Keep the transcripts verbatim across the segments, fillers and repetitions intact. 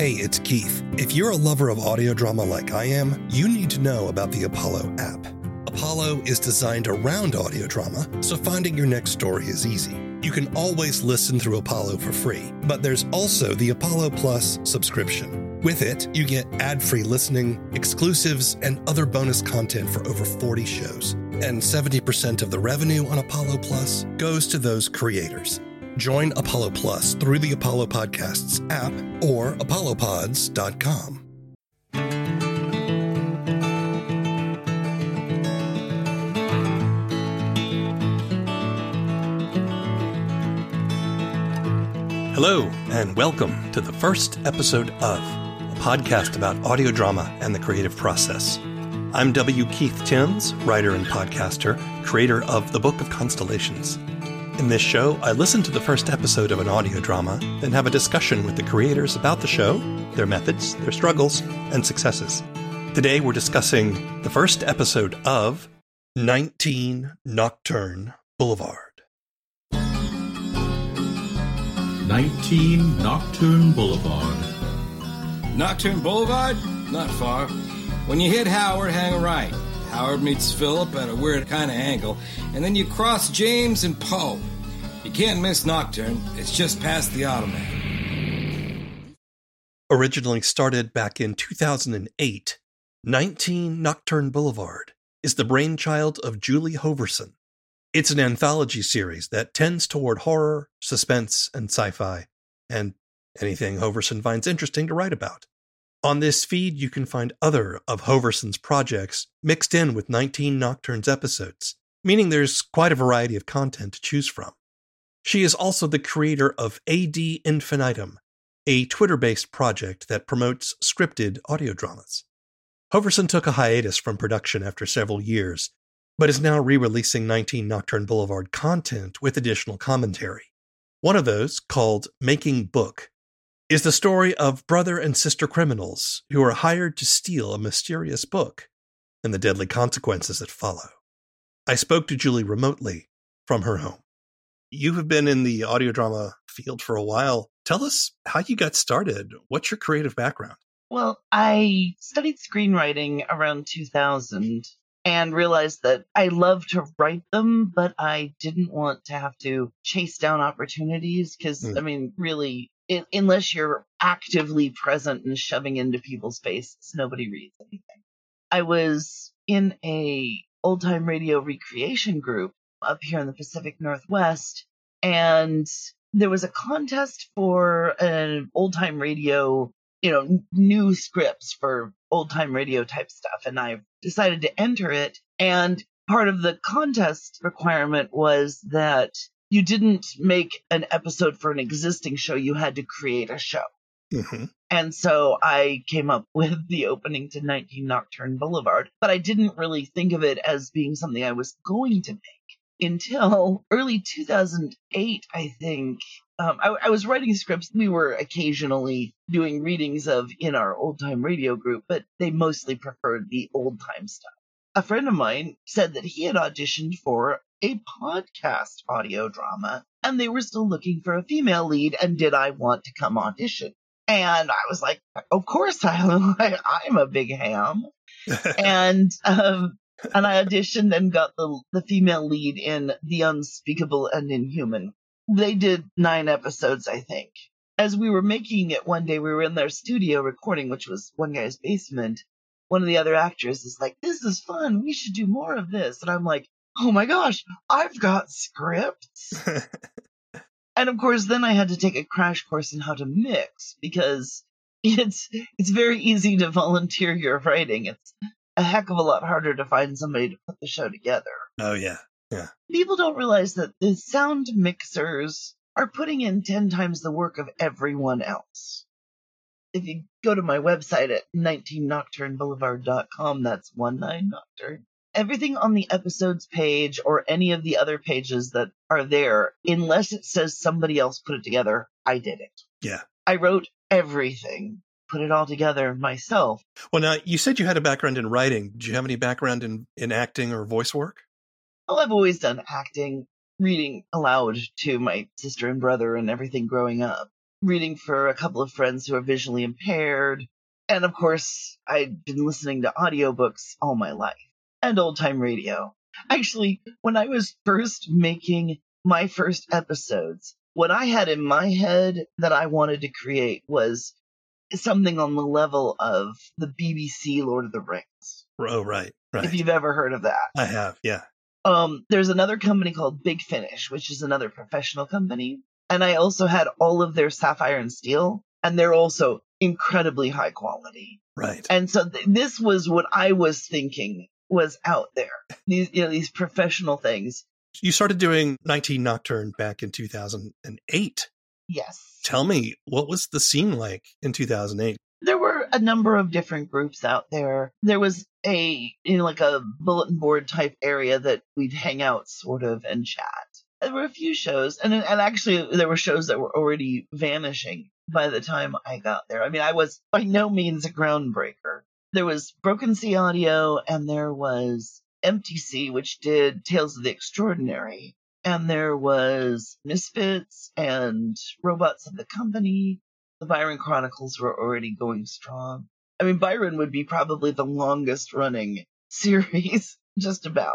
Hey, it's Keith. If you're a lover of audio drama like I am, you need to know about the Apollo app. Apollo is designed around audio drama, so finding your next story is easy. You can always listen through Apollo for free, but there's also the Apollo Plus subscription. With it, you get ad-free listening, exclusives, and other bonus content for over forty shows. And seventy percent of the revenue on Apollo Plus goes to those creators. Join Apollo Plus through the Apollo Podcasts app or apollo pods dot com. Hello, and welcome to The First Episode Of, a podcast about audio drama and the creative process. I'm W. Keith Timms, writer and podcaster, creator of The Book of Constellations. In this show, I listen to the first episode of an audio drama, then have a discussion with the creators about the show, their methods, their struggles, and successes. Today we're discussing the first episode of nineteen Nocturne Boulevard. nineteen Nocturne Boulevard. Nocturne Boulevard? Not far. When you hit Howard, hang a right. Howard meets Philip at a weird kind of angle, and then you cross James and Poe. You can't miss Nocturne. It's just past the Ottoman. Originally started back in two thousand eight, nineteen Nocturne Boulevard is the brainchild of Julie Hoverson. It's an anthology series that tends toward horror, suspense, and sci-fi, and anything Hoverson finds interesting to write about. On this feed, you can find other of Hoverson's projects mixed in with nineteen Nocturne's episodes, meaning there's quite a variety of content to choose from. She is also the creator of A D. Infinitum, a Twitter-based project that promotes scripted audio dramas. Hoverson took a hiatus from production after several years, but is now re-releasing nineteen Nocturne Boulevard content with additional commentary. One of those, called Making Book, is the story of brother and sister criminals who are hired to steal a mysterious book and the deadly consequences that follow. I spoke to Julie remotely from her home. You have been in the audio drama field for a while. Tell us how you got started. What's your creative background? Well, I studied screenwriting around two thousand and realized that I love to write them, but I didn't want to have to chase down opportunities because, mm. I mean, really... unless you're actively present and shoving into people's faces, nobody reads anything. I was in a old-time radio recreation group up here in the Pacific Northwest, and there was a contest for an old-time radio, you know, new scripts for old-time radio type stuff, and I decided to enter it. And part of the contest requirement was that you didn't make an episode for an existing show. You had to create a show. Mm-hmm. And so I came up with the opening to nineteen Nocturne Boulevard, but I didn't really think of it as being something I was going to make until early two thousand eight, I think. Um, I, I was writing scripts. We were occasionally doing readings of in our old-time radio group, but they mostly preferred the old-time stuff. A friend of mine said that he had auditioned for a podcast audio drama, and they were still looking for a female lead, and did I want to come audition? And I was like, of course, I, I'm a big ham. and um, and I auditioned and got the, the female lead in The Unspeakable and Inhuman. They did nine episodes, I think. As we were making it one day, we were in their studio recording, which was one guy's basement. One of the other actors is like, this is fun. We should do more of this. And I'm like, oh my gosh, I've got scripts. And of course, then I had to take a crash course in how to mix, because it's it's very easy to volunteer your writing. It's a heck of a lot harder to find somebody to put the show together. Oh, yeah. Yeah. People don't realize that the sound mixers are putting in ten times the work of everyone else. If you go to my website at nineteen nocturne boulevard dot com, that's nineteen Nocturne. Everything on the episodes page or any of the other pages that are there, unless it says somebody else put it together, I did it. Yeah. I wrote everything, put it all together myself. Well, now, you said you had a background in writing. Did you have any background in, in acting or voice work? Oh, I've always done acting, reading aloud to my sister and brother and everything growing up. reading for a couple of friends who are visually impaired. And of course, I'd been listening to audiobooks all my life and old-time radio. Actually, when I was first making my first episodes, what I had in my head that I wanted to create was something on the level of the B B C Lord of the Rings. Oh, right, right. If you've ever heard of that. I have, yeah. Um, there's another company called Big Finish, which is another professional company. And I also had all of their Sapphire and Steel, and they're also incredibly high quality. Right. And so th- this was what I was thinking was out there, these, you know, these professional things. You started doing nineteen Nocturne back in two thousand eight. Yes. Tell me, what was the scene like in two thousand eight? There were a number of different groups out there. There was a, you know, like a bulletin board type area that we'd hang out sort of and chat. There were a few shows, and and actually there were shows that were already vanishing by the time I got there. I mean, I was by no means a groundbreaker. There was Broken Sea Audio, and there was Empty Sea, which did Tales of the Extraordinary, and there was Misfits and Robots of the Company. The Byron Chronicles were already going strong. I mean, Byron would be probably the longest running series, just about.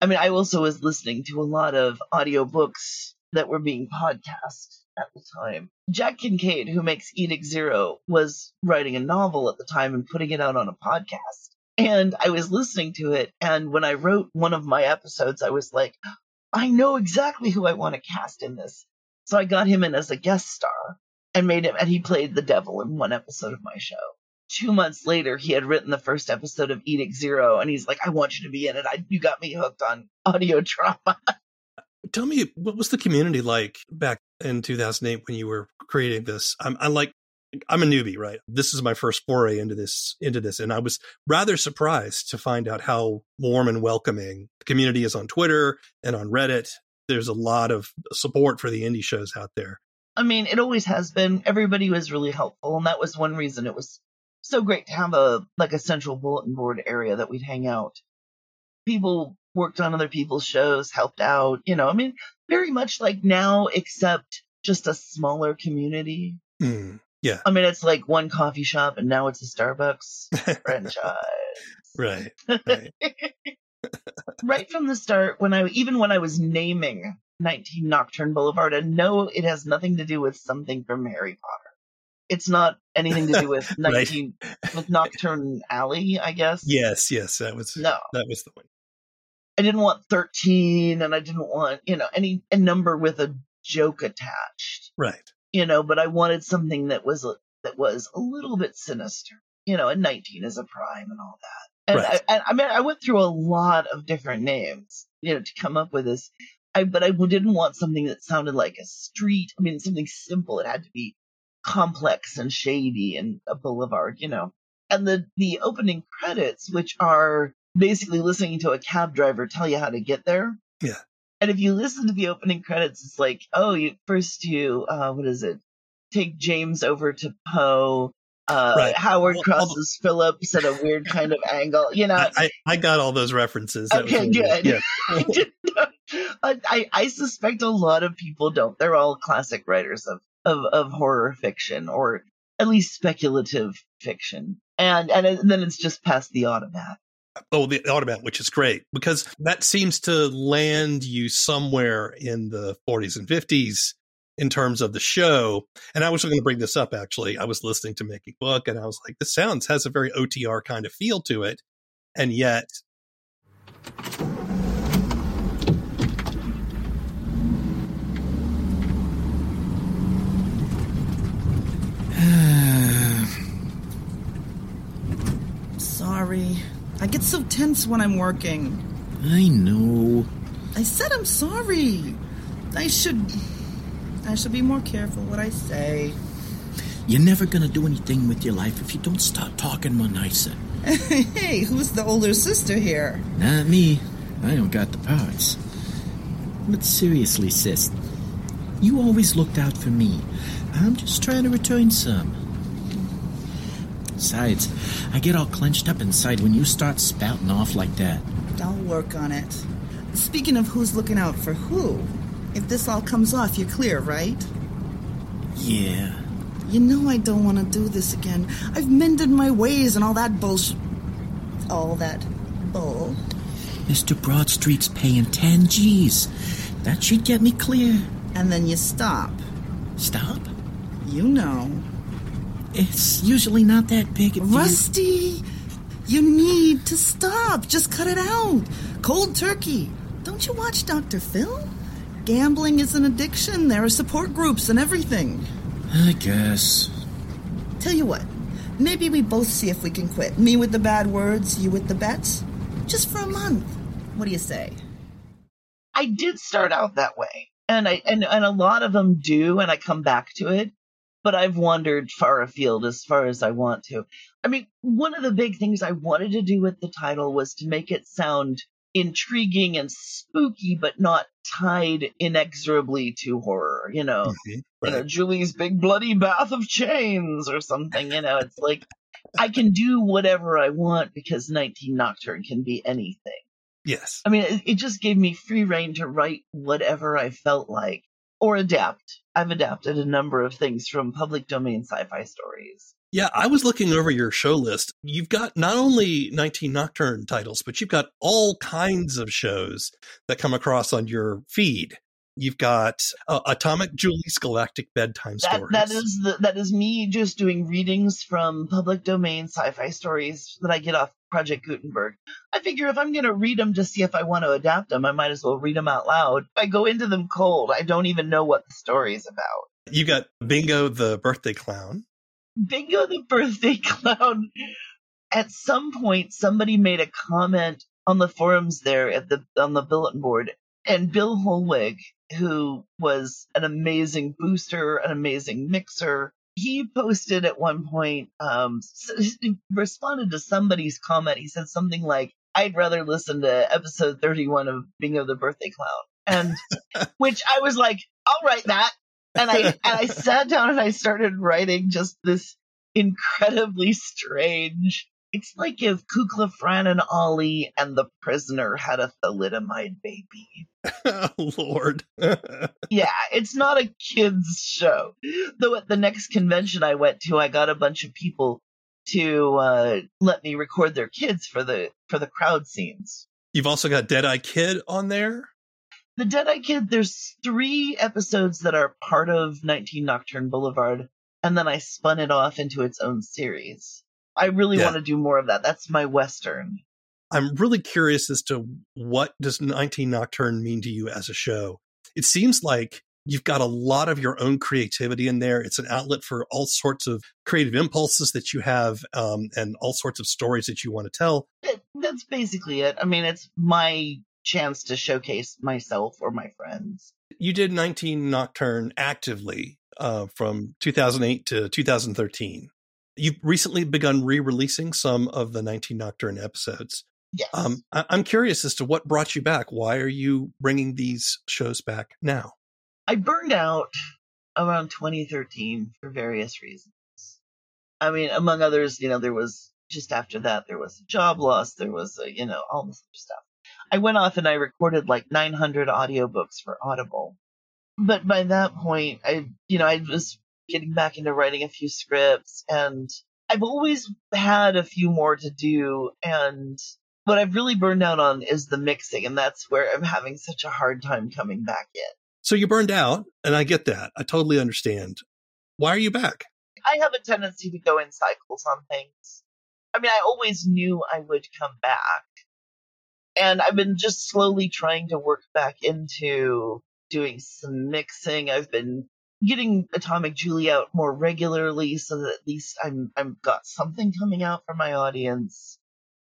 I mean, I also was listening to a lot of audiobooks that were being podcast at the time. Jack Kincaid, who makes Edict Zero, was writing a novel at the time and putting it out on a podcast. And I was listening to it, and when I wrote one of my episodes, I was like, I know exactly who I want to cast in this. So I got him in as a guest star and made him, and he played the devil in one episode of my show. Two months later, he had written the first episode of Edict Zero, and he's like, I want you to be in it. I, you got me hooked on audio drama. Tell me, what was the community like back in two thousand eight when you were creating this? I'm, I'm like, I'm a newbie, right? This is my first foray into this, into this. And I was rather surprised to find out how warm and welcoming the community is on Twitter and on Reddit. There's a lot of support for the indie shows out there. I mean, it always has been. Everybody was really helpful. And that was one reason it was so great to have a like a central bulletin board area that we'd hang out. People worked on other people's shows, helped out, you know, I mean, very much like now, except just a smaller community. Mm, yeah. I mean, it's like one coffee shop and now it's a Starbucks franchise. Right. Right. Right from the start, when I even when I was naming nineteen Nocturne Boulevard, and no, it has nothing to do with something from Harry Potter. It's not anything to do with nineteen right. with Nocturne Alley, I guess. Yes, yes, that was no. That was the one. I didn't want thirteen, and I didn't want, you know, any a number with a joke attached, right? You know, but I wanted something that was a, that was a little bit sinister, you know. And nineteen is a prime and all that. And right. I, I, I mean, I went through a lot of different names, you know, to come up with this. I but I didn't want something that sounded like a street. I mean, something simple. It had to be complex and shady and a boulevard, you know. And the the opening credits, which are basically listening to a cab driver tell you how to get there. Yeah. And if you listen to the opening credits, it's like, oh, you first you uh what is it? Take James over to Poe. Uh right. Howard well, crosses the- Phillips at a weird kind of angle. You know, I, I, I got all those references. That okay, good. Yeah. I, I, I suspect a lot of people don't. They're all classic writers of Of, of horror fiction, or at least speculative fiction. And, and and then it's just past the automat. Oh, the automat, which is great, because that seems to land you somewhere in the forties and fifties in terms of the show. And I was going to bring this up, actually. I was listening to Mickey Book, and I was like, this sounds, has a very O T R kind of feel to it. And yet... Sorry. I get so tense when I'm working. I know. I said I'm sorry. I should... I should be more careful what I say. You're never gonna do anything with your life if you don't start talking more nicer. Hey, who's the older sister here? Not me. I don't got the parts. But seriously, sis, you always looked out for me. I'm just trying to return some. Besides, I get all clenched up inside when you start spouting off like that. I'll work on it. Speaking of who's looking out for who, if this all comes off, you're clear, right? Yeah. You know I don't want to do this again. I've mended my ways and all that bullshit. All that bull. Mister Broadstreet's paying ten G's. That should get me clear. And then you stop. Stop? You know. It's usually not that big a deal. Rusty, you need to stop. Just cut it out. Cold turkey. Don't you watch Doctor Phil? Gambling is an addiction. There are support groups and everything. I guess. Tell you what, maybe we both see if we can quit. Me with the bad words, you with the bets. Just for a month. What do you say? I did start out that way. And I and, and a lot of them do, and I come back to it. But I've wandered far afield as far as I want to. I mean, one of the big things I wanted to do with the title was to make it sound intriguing and spooky, but not tied inexorably to horror, you know, mm-hmm, right. You know, Julie's big bloody bath of chains or something, you know, it's like I can do whatever I want because nineteen Nocturne can be anything. Yes. I mean, it, it just gave me free rein to write whatever I felt like or adapt. I've adapted a number of things from public domain sci-fi stories. Yeah, I was looking over your show list. You've got not only nineteen Nocturne titles, but you've got all kinds of shows that come across on your feed. You've got uh, Atomic Julie's Galactic Bedtime Stories. That, that is the, that is me just doing readings from public domain sci-fi stories that I get off Project Gutenberg. I figure if I'm going to read them to see if I want to adapt them, I might as well read them out loud. I go into them cold. I don't even know what the story's about. You got Bingo the Birthday Clown. Bingo the Birthday Clown. At some point, somebody made a comment on the forums there at the on the bulletin board, and Bill Holwig, who was an amazing booster, an amazing mixer, he posted at one point, um, responded to somebody's comment. He said something like, "I'd rather listen to episode thirty-one of Bingo the Birthday Clown," and which I was like, "I'll write that." And I and I sat down and I started writing just this incredibly strange. It's like if Kukla, Fran, and Ollie and The Prisoner had a thalidomide baby. Oh, Lord. Yeah, it's not a kid's show. Though at the next convention I went to, I got a bunch of people to uh, let me record their kids for the for the crowd scenes. You've also got Dead Eye Kid on there. The Dead Eye Kid, there's three episodes that are part of nineteen Nocturne Boulevard, and then I spun it off into its own series. I really yeah. want to do more of that. That's my Western. I'm really curious as to what does nineteen Nocturne mean to you as a show? It seems like you've got a lot of your own creativity in there. It's an outlet for all sorts of creative impulses that you have um, and all sorts of stories that you want to tell. It, that's basically it. I mean, it's my chance to showcase myself or my friends. You did nineteen Nocturne actively uh, from two thousand eight to two thousand thirteen. You've recently begun re-releasing some of the nineteen Nocturne episodes. Yes. Um, I- I'm curious as to what brought you back. Why are you bringing these shows back now? I burned out around twenty thirteen for various reasons. I mean, among others, you know, there was just after that, there was a job loss. There was, a, you know, all this other stuff. I went off and I recorded like nine hundred audiobooks for Audible. But by that point, I, you know, I was getting back into writing a few scripts, and I've always had a few more to do. And what I've really burned out on is the mixing. And that's where I'm having such a hard time coming back in. So you burned out, and I get that. I totally understand. Why are you back? I have a tendency to go in cycles on things. I mean, I always knew I would come back. And I've been just slowly trying to work back into doing some mixing. I've been getting Atomic Julie out more regularly so that at least I'm, I've got something coming out for my audience.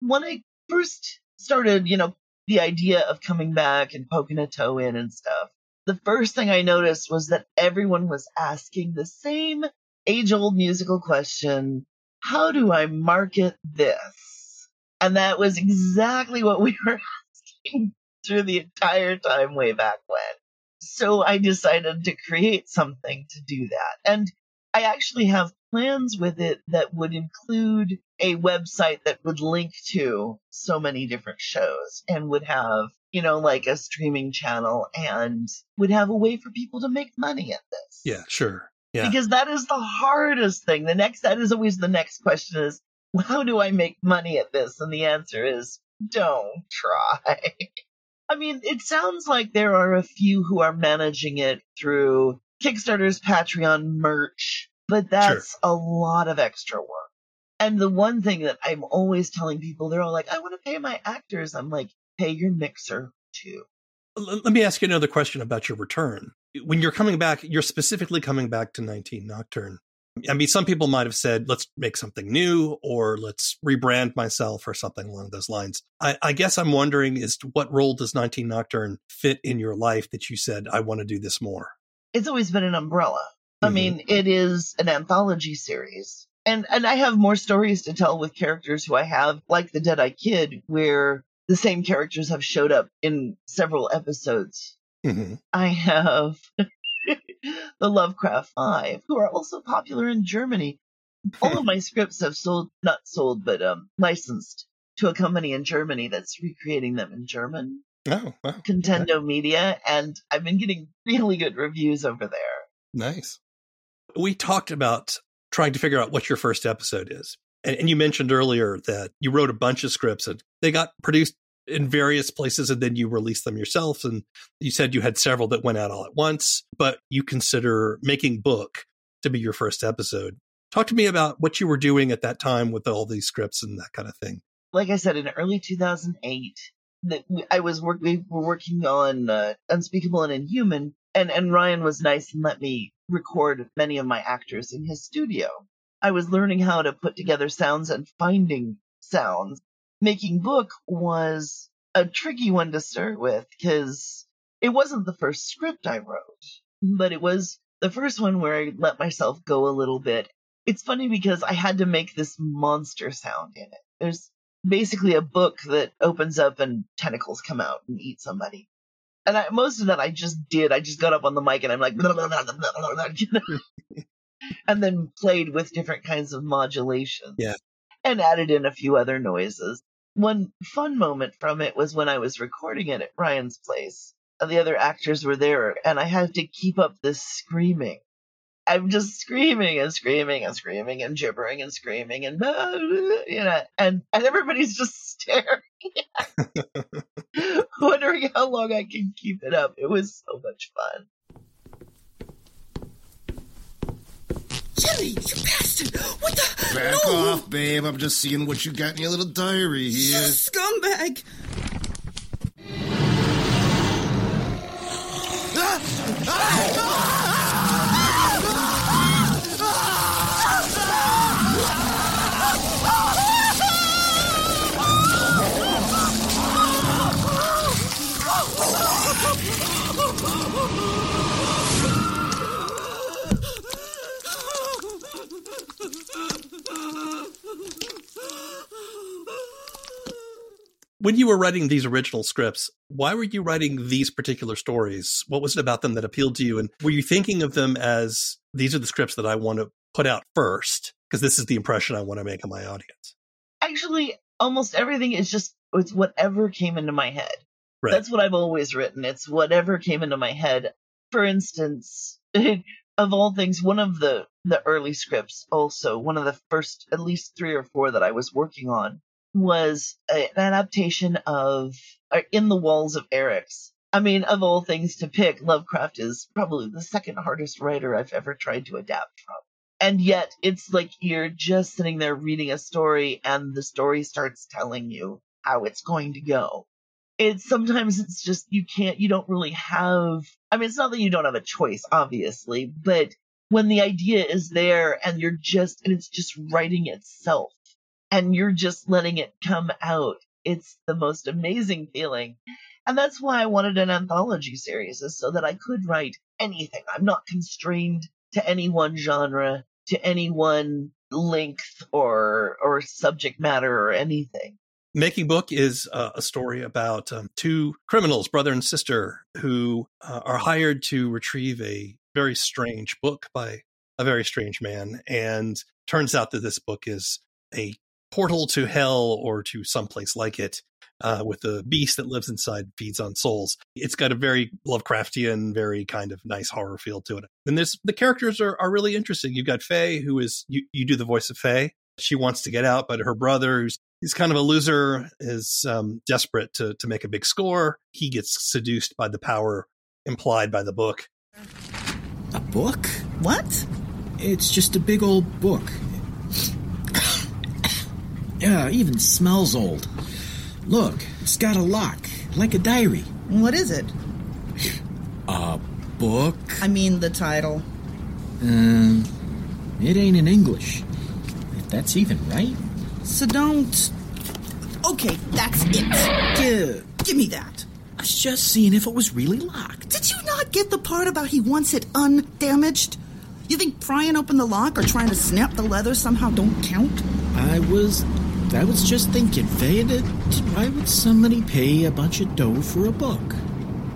When I first started, you know, the idea of coming back and poking a toe in and stuff, the first thing I noticed was that everyone was asking the same age-old musical question, how do I market this? And that was exactly what we were asking through the entire time way back when. So I decided to create something to do that. And I actually have plans with it that would include a website that would link to so many different shows and would have, you know, like a streaming channel and would have a way for people to make money at this. Yeah, sure. Yeah. Because that is the hardest thing. The next, that is always the next question is, well, how do I make money at this? And the answer is, don't try. I mean, it sounds like there are a few who are managing it through Kickstarter's Patreon merch, but that's sure. a lot of extra work. And the one thing that I'm always telling people, they're all like, I want to pay my actors. I'm like, pay your mixer too. Let me ask you another question about your return. When you're coming back, you're specifically coming back to nineteen Nocturne. I mean, some people might have said, let's make something new or let's rebrand myself or something along those lines. I, I guess I'm wondering is what role does nineteen Nocturne fit in your life that you said, I want to do this more? It's always been an umbrella. Mm-hmm. I mean, it is an anthology series. And and I have more stories to tell with characters who I have, like the Dead Eye Kid, where the same characters have showed up in several episodes. Mm-hmm. I have the Lovecraft Five, who are also popular in Germany. All of my scripts have sold, not sold, but um, licensed to a company in Germany that's recreating them in German. Oh, wow. Contendo yeah. Media. And I've been getting really good reviews over there. Nice. We talked about trying to figure out what your first episode is. And, and you mentioned earlier that you wrote a bunch of scripts and they got produced in various places and then you released them yourself. And you said you had several that went out all at once, but you consider making book to be your first episode. Talk to me about what you were doing at that time with all these scripts and that kind of thing. Like I said, in early two thousand eight, that I was work- we were working on uh, Unspeakable and Inhuman. And and Ryan was nice and let me record many of my actors in his studio. I was learning how to put together sounds and finding sounds. Making book was a tricky one to start with because it wasn't the first script I wrote, but it was the first one where I let myself go a little bit. It's funny because I had to make this monster sound in it. There's basically a book that opens up and tentacles come out and eat somebody. And I, most of that I just did. I just got up on the mic and I'm like, blah, blah, blah, blah, blah, blah, you know? And then played with different kinds of modulations yeah. and added in a few other noises. One fun moment from it was when I was recording it at Ryan's place. And the other actors were there and I had to keep up this screaming. I'm just screaming and screaming and screaming and gibbering and screaming and, you know, and, and everybody's just staring at wondering how long I can keep it up. It was so much fun. Jimmy, you bastard! What the? Back no. off, babe. I'm just seeing what you got in your little diary here. You scumbag! Ah! Ah! Ah! When you were writing these original scripts, why were you writing these particular stories? What was it about them that appealed to you? And were you thinking of them as, these are the scripts that I want to put out first, because this is the impression I want to make on my audience? Actually, almost everything is just, it's whatever came into my head. Right. That's what I've always written. It's whatever came into my head. For instance, of all things, one of the, the early scripts also, one of the first, at least three or four that I was working on, was an adaptation of uh, In the Walls of Eric's. I mean, of all things to pick, Lovecraft is probably the second hardest writer I've ever tried to adapt from. And yet, it's like you're just sitting there reading a story and the story starts telling you how it's going to go. It's sometimes it's just you can't, you don't really have, I mean, it's not that you don't have a choice, obviously, but when the idea is there and you're just, and it's just writing itself and you're just letting it come out, it's the most amazing feeling. And that's why I wanted an anthology series, is so that I could write anything. I'm not constrained to any one genre, to any one length or, or subject matter or anything. Making Book is uh, a story about um, two criminals, brother and sister, who uh, are hired to retrieve a very strange book by a very strange man. And turns out that this book is a portal to hell or to someplace like it, uh, with a beast that lives inside, feeds on souls. It's got a very Lovecraftian, very kind of nice horror feel to it. And there's, the characters are, are really interesting. You've got Faye, who is, you, you do the voice of Faye. She wants to get out, but her brother, who's he's kind of a loser, is um, desperate to to make a big score. He gets seduced by the power implied by the book. A book? What? It's just a big old book. Yeah, even smells old. Look, it's got a lock, like a diary. What is it? A book? I mean, the title. Um, it ain't in English. If that's even right. So don't... Okay, that's it. Give, give me that. I was just seeing if it was really locked. Did you not get the part about he wants it undamaged? You think prying open the lock or trying to snap the leather somehow don't count? I was... I was just thinking, Faye, that why would somebody pay a bunch of dough for a book?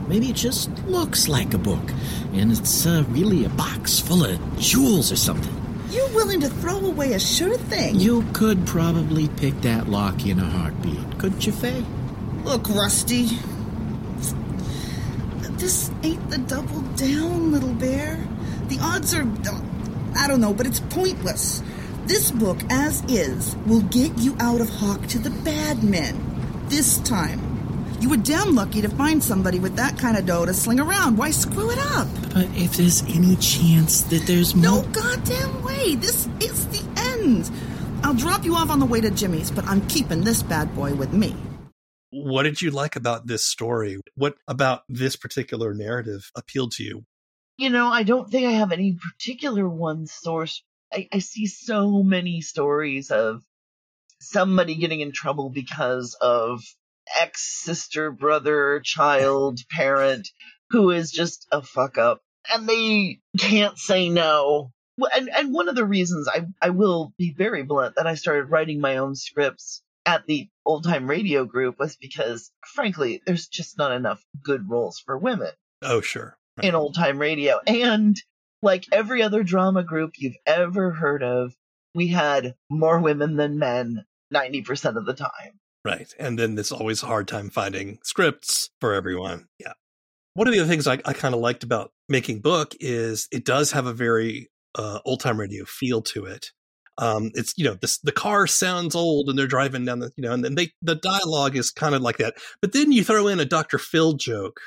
Maybe it just looks like a book, and it's uh, really a box full of jewels or something. You're willing to throw away a sure thing. You could probably pick that lock in a heartbeat, couldn't you, Faye? Look, Rusty, this ain't the double down, little bear. The odds are, I don't know, but it's pointless. This book, as is, will get you out of Hawk to the bad men. This time. You were damn lucky to find somebody with that kind of dough to sling around. Why screw it up? But if there's any chance that there's more... No goddamn way. This is the end. I'll drop you off on the way to Jimmy's, but I'm keeping this bad boy with me. What did you like about this story? What about this particular narrative appealed to you? You know, I don't think I have any particular one source. I, I see so many stories of somebody getting in trouble because of ex-sister, brother, child, parent, who is just a fuck up, and they can't say no. And and one of the reasons, I, I will be very blunt, that I started writing my own scripts at the old-time radio group was because, frankly, there's just not enough good roles for women. Oh, sure. Right. In old-time radio. And like every other drama group you've ever heard of, we had more women than men ninety percent of the time. Right. And then there's always a hard time finding scripts for everyone. Yeah. One of the other things I, I kind of liked about Making Book is it does have a very uh, old-time radio feel to it. Um, it's, you know, this, the car sounds old and they're driving down the, you know, and then they, the dialogue is kind of like that. But then you throw in a Doctor Phil joke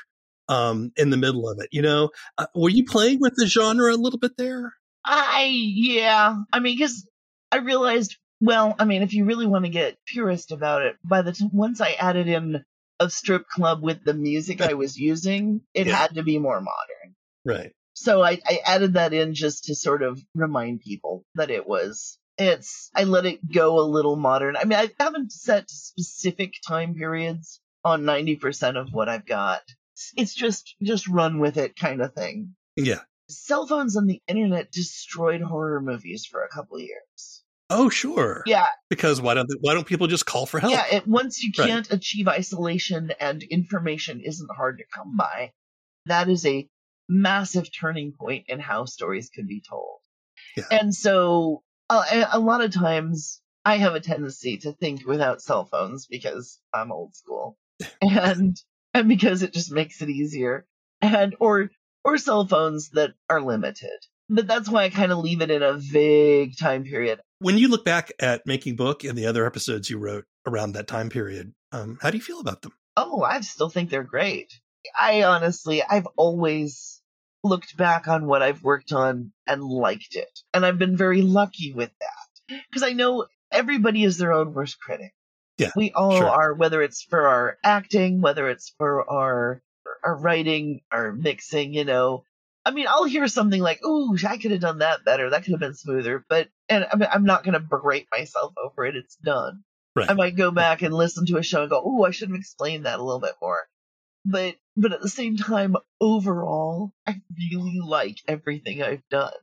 um, in the middle of it. You know, uh, were you playing with the genre a little bit there? I, yeah. I mean, because I realized... Well, I mean, if you really want to get purist about it, by the time once I added in a strip club with the music I was using, it yeah. had to be more modern. Right. So I, I added that in just to sort of remind people that it was, it's, I let it go a little modern. I mean, I haven't set specific time periods on ninety percent of what I've got. It's just, just run with it kind of thing. Yeah. Cell phones and the internet destroyed horror movies for a couple of years. Oh, sure. Yeah. Because why don't why don't people just call for help? Yeah, it, once you can't right. achieve isolation and information isn't hard to come by, that is a massive turning point in how stories can be told. Yeah. And so uh, a lot of times I have a tendency to think without cell phones because I'm old school and and because it just makes it easier and or or cell phones that are limited. But that's why I kind of leave it in a vague time period. When you look back at Making Book and the other episodes you wrote around that time period, um, how do you feel about them? Oh, I still think they're great. I honestly, I've always looked back on what I've worked on and liked it. And I've been very lucky with that. Because I know everybody is their own worst critic. Yeah, we all sure. are, whether it's for our acting, whether it's for our, our writing, our mixing, you know. I mean, I'll hear something like, "Ooh, I could have done that better. That could have been smoother." But and I mean, I'm not going to berate myself over it. It's done. Right. I might go back and listen to a show and go, "Ooh, I should have explained that a little bit more." But but at the same time, overall, I really like everything I've done.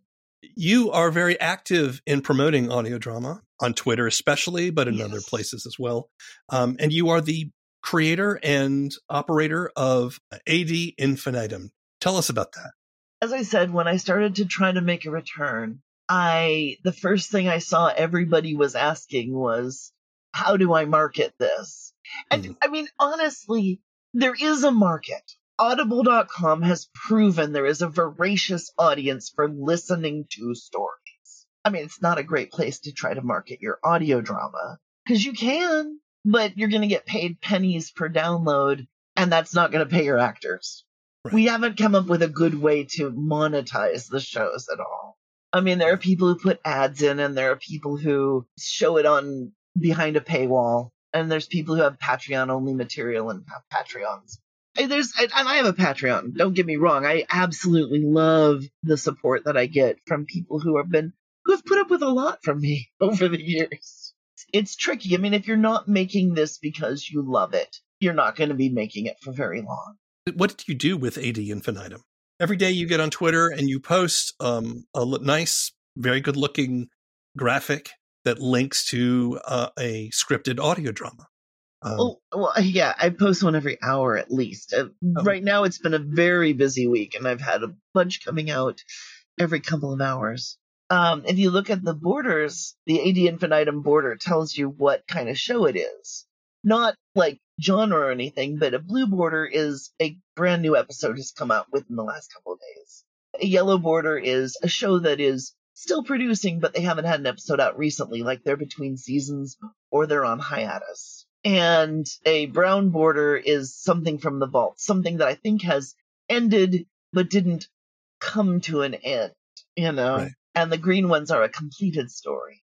You are very active in promoting audio drama on Twitter, especially, but in yes. other places as well. Um, and you are the creator and operator of A D Infinitum. Tell us about that. As I said, when I started to try to make a return I, the first thing I saw everybody was asking was, how do I market this? And mm. I mean, honestly, there is a market. Audible dot com has proven there is a voracious audience for listening to stories. I mean, it's not a great place to try to market your audio drama, because you can, but you're going to get paid pennies per download, and that's not going to pay your actors. Right. We haven't come up with a good way to monetize the shows at all. I mean, there are people who put ads in, and there are people who show it on behind a paywall, and there's people who have Patreon-only material and have Patreons. And there's, and I have a Patreon, don't get me wrong. I absolutely love the support that I get from people who have been, who have put up with a lot from me over the years. It's tricky. I mean, if you're not making this because you love it, you're not going to be making it for very long. What did you do with A D Infinitum? Every day you get on Twitter and you post um, a nice, very good looking graphic that links to uh, a scripted audio drama. Um, oh, well, yeah, I post one every hour at least. Uh, oh. Right now it's been a very busy week, and I've had a bunch coming out every couple of hours. Um, if you look at the borders, the A D Infinitum border tells you what kind of show it is. Not like genre or anything, but a blue border is a brand new episode has come out within the last couple of days. A yellow border is a show that is still producing, but they haven't had an episode out recently, like they're between seasons or they're on hiatus. And a brown border is something from the vault, something that I think has ended but didn't come to an end, you know? Right. And the green ones are a completed story.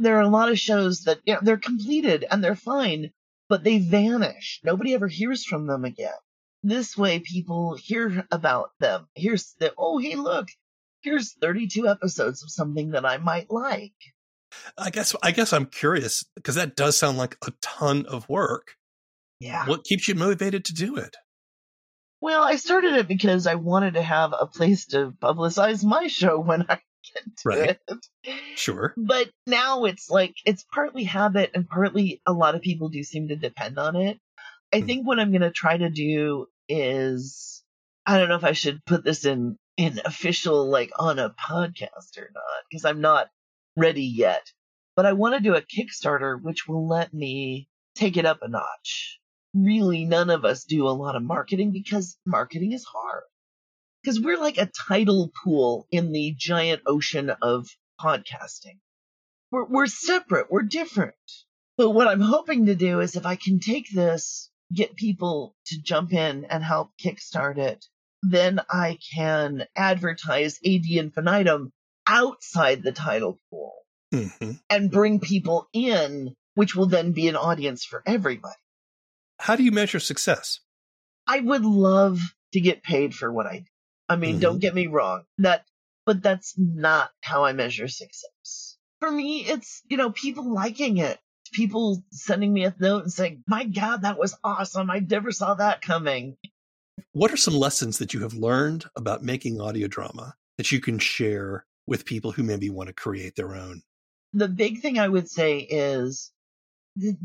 There are a lot of shows that, you know, they're completed and they're fine, but they vanish. Nobody ever hears from them again. This way, people hear about them. Here's the, oh, hey, look, here's thirty-two episodes of something that I might like. I guess I guess I'm curious, because that does sound like a ton of work. Yeah. What keeps you motivated to do it? Well, I started it because I wanted to have a place to publicize my show when I get to right. it. Sure. But now it's like, it's partly habit and partly a lot of people do seem to depend on it. I mm. think what I'm going to try to do is, I don't know if I should put this in, in official, like on a podcast or not, because I'm not ready yet, but I want to do a Kickstarter, which will let me take it up a notch. Really, none of us do a lot of marketing because marketing is hard. Because we're like a tidal pool in the giant ocean of podcasting. We're, we're separate. We're different. But what I'm hoping to do is if I can take this, get people to jump in and help kickstart it, then I can advertise A D Infinitum outside the tidal pool mm-hmm. and bring people in, which will then be an audience for everybody. How do you measure success? I would love to get paid for what I do. I mean, mm-hmm. don't get me wrong, that, but that's not how I measure success. For me, it's, you know, people liking it, people sending me a note and saying, my God, that was awesome. I never saw that coming. What are some lessons that you have learned about making audio drama that you can share with people who maybe want to create their own? The big thing I would say is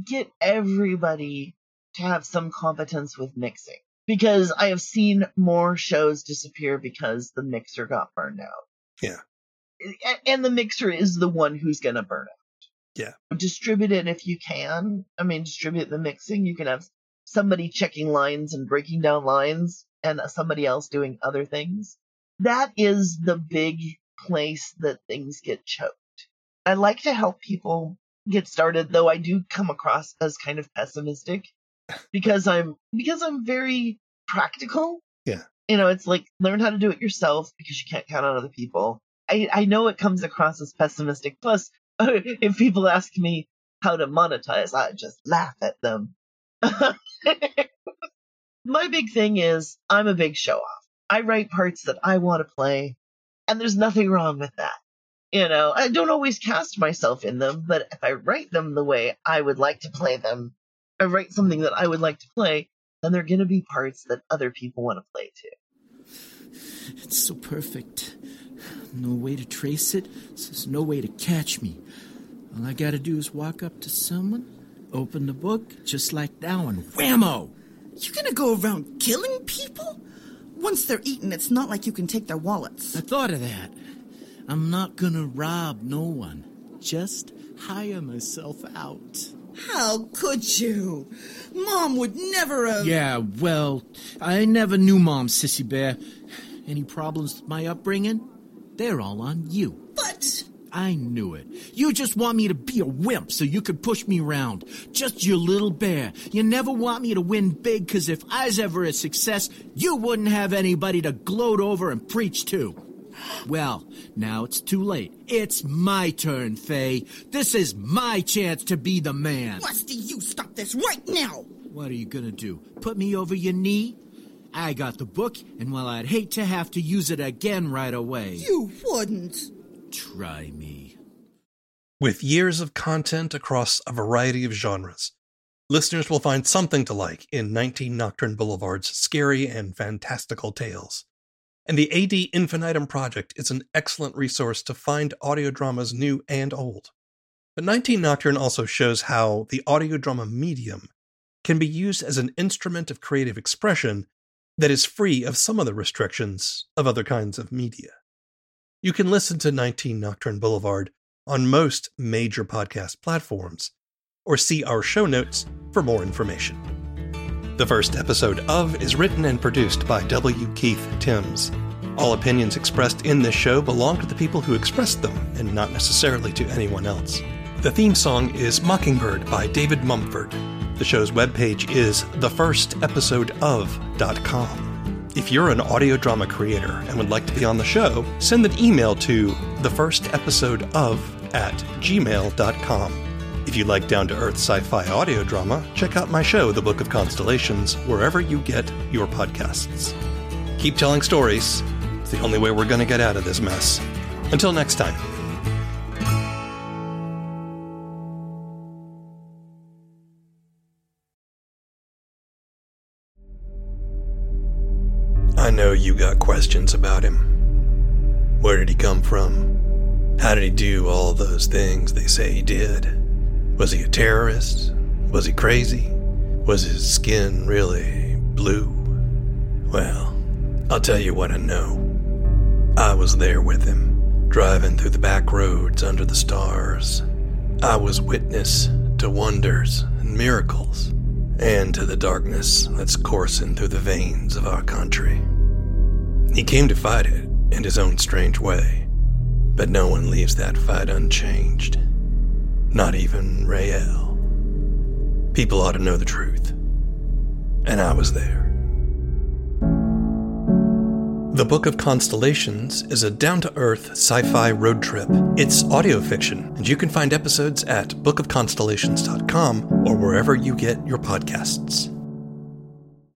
get everybody to have some competence with mixing, because I have seen more shows disappear because the mixer got burned out. Yeah. And the mixer is the one who's going to burn out. Yeah. Distribute it if you can. I mean, distribute the mixing. You can have somebody checking lines and breaking down lines and somebody else doing other things. That is the big place that things get choked. I like to help people get started, though I do come across as kind of pessimistic because I'm because I'm very practical. Yeah. You know, it's like learn how to do it yourself because you can't count on other people. I, I know it comes across as pessimistic. Plus, if people ask me how to monetize, I just laugh at them. My big thing is I'm a big show off. I write parts that I want to play. And there's nothing wrong with that. You know, I don't always cast myself in them, but if I write them the way I would like to play them, I write something that I would like to play, then they're going to be parts that other people want to play too. It's so perfect. No way to trace it. There's no way to catch me. All I got to do is walk up to someone, open the book, just like now, and whammo! You're going to go around killing people? Once they're eaten, it's not like you can take their wallets. I thought of that. I'm not gonna rob no one. Just hire myself out. How could you? Mom would never have... Yeah, well, I never knew Mom, Sissy Bear. Any problems with my upbringing? They're all on you. But... I knew it. You just want me to be a wimp so you could push me around. Just your little bear. You never want me to win big, because if I was ever a success, you wouldn't have anybody to gloat over and preach to. Well, now it's too late. It's my turn, Faye. This is my chance to be the man. Rusty, you stop this right now! What are you gonna do? Put me over your knee? I got the book, and while I'd hate to have to use it again right away... You wouldn't. Try me. With years of content across a variety of genres, listeners will find something to like in nineteen Nocturne Boulevard's scary and fantastical tales. And the A D Infinitum project is an excellent resource to find audio dramas new and old. But nineteen Nocturne also shows how the audio drama medium can be used as an instrument of creative expression that is free of some of the restrictions of other kinds of media. You can listen to nineteen Nocturne Boulevard on most major podcast platforms, or see our show notes for more information. The First Episode Of is written and produced by W. Keith Timms. All opinions expressed in this show belong to the people who expressed them, and not necessarily to anyone else. The theme song is Mockingbird by David Mumford. The show's webpage is the first episode of dot com. If you're an audio drama creator and would like to be on the show, send an email to the first episode of at gmail dot com. If you like down-to-earth sci-fi audio drama, check out my show, The Book of Constellations, wherever you get your podcasts. Keep telling stories. It's the only way we're going to get out of this mess. Until next time. I know you got questions about him. Where did he come from? How did he do all those things they say he did? Was he a terrorist? Was he crazy? Was his skin really blue? Well, I'll tell you what I know. I was there with him, driving through the back roads under the stars. I was witness to wonders and miracles, and to the darkness that's coursing through the veins of our country. He came to fight it in his own strange way, but no one leaves that fight unchanged. Not even Rael. People ought to know the truth. And I was there. The Book of Constellations is a down-to-earth sci-fi road trip. It's audio fiction, and you can find episodes at book of constellations dot com or wherever you get your podcasts.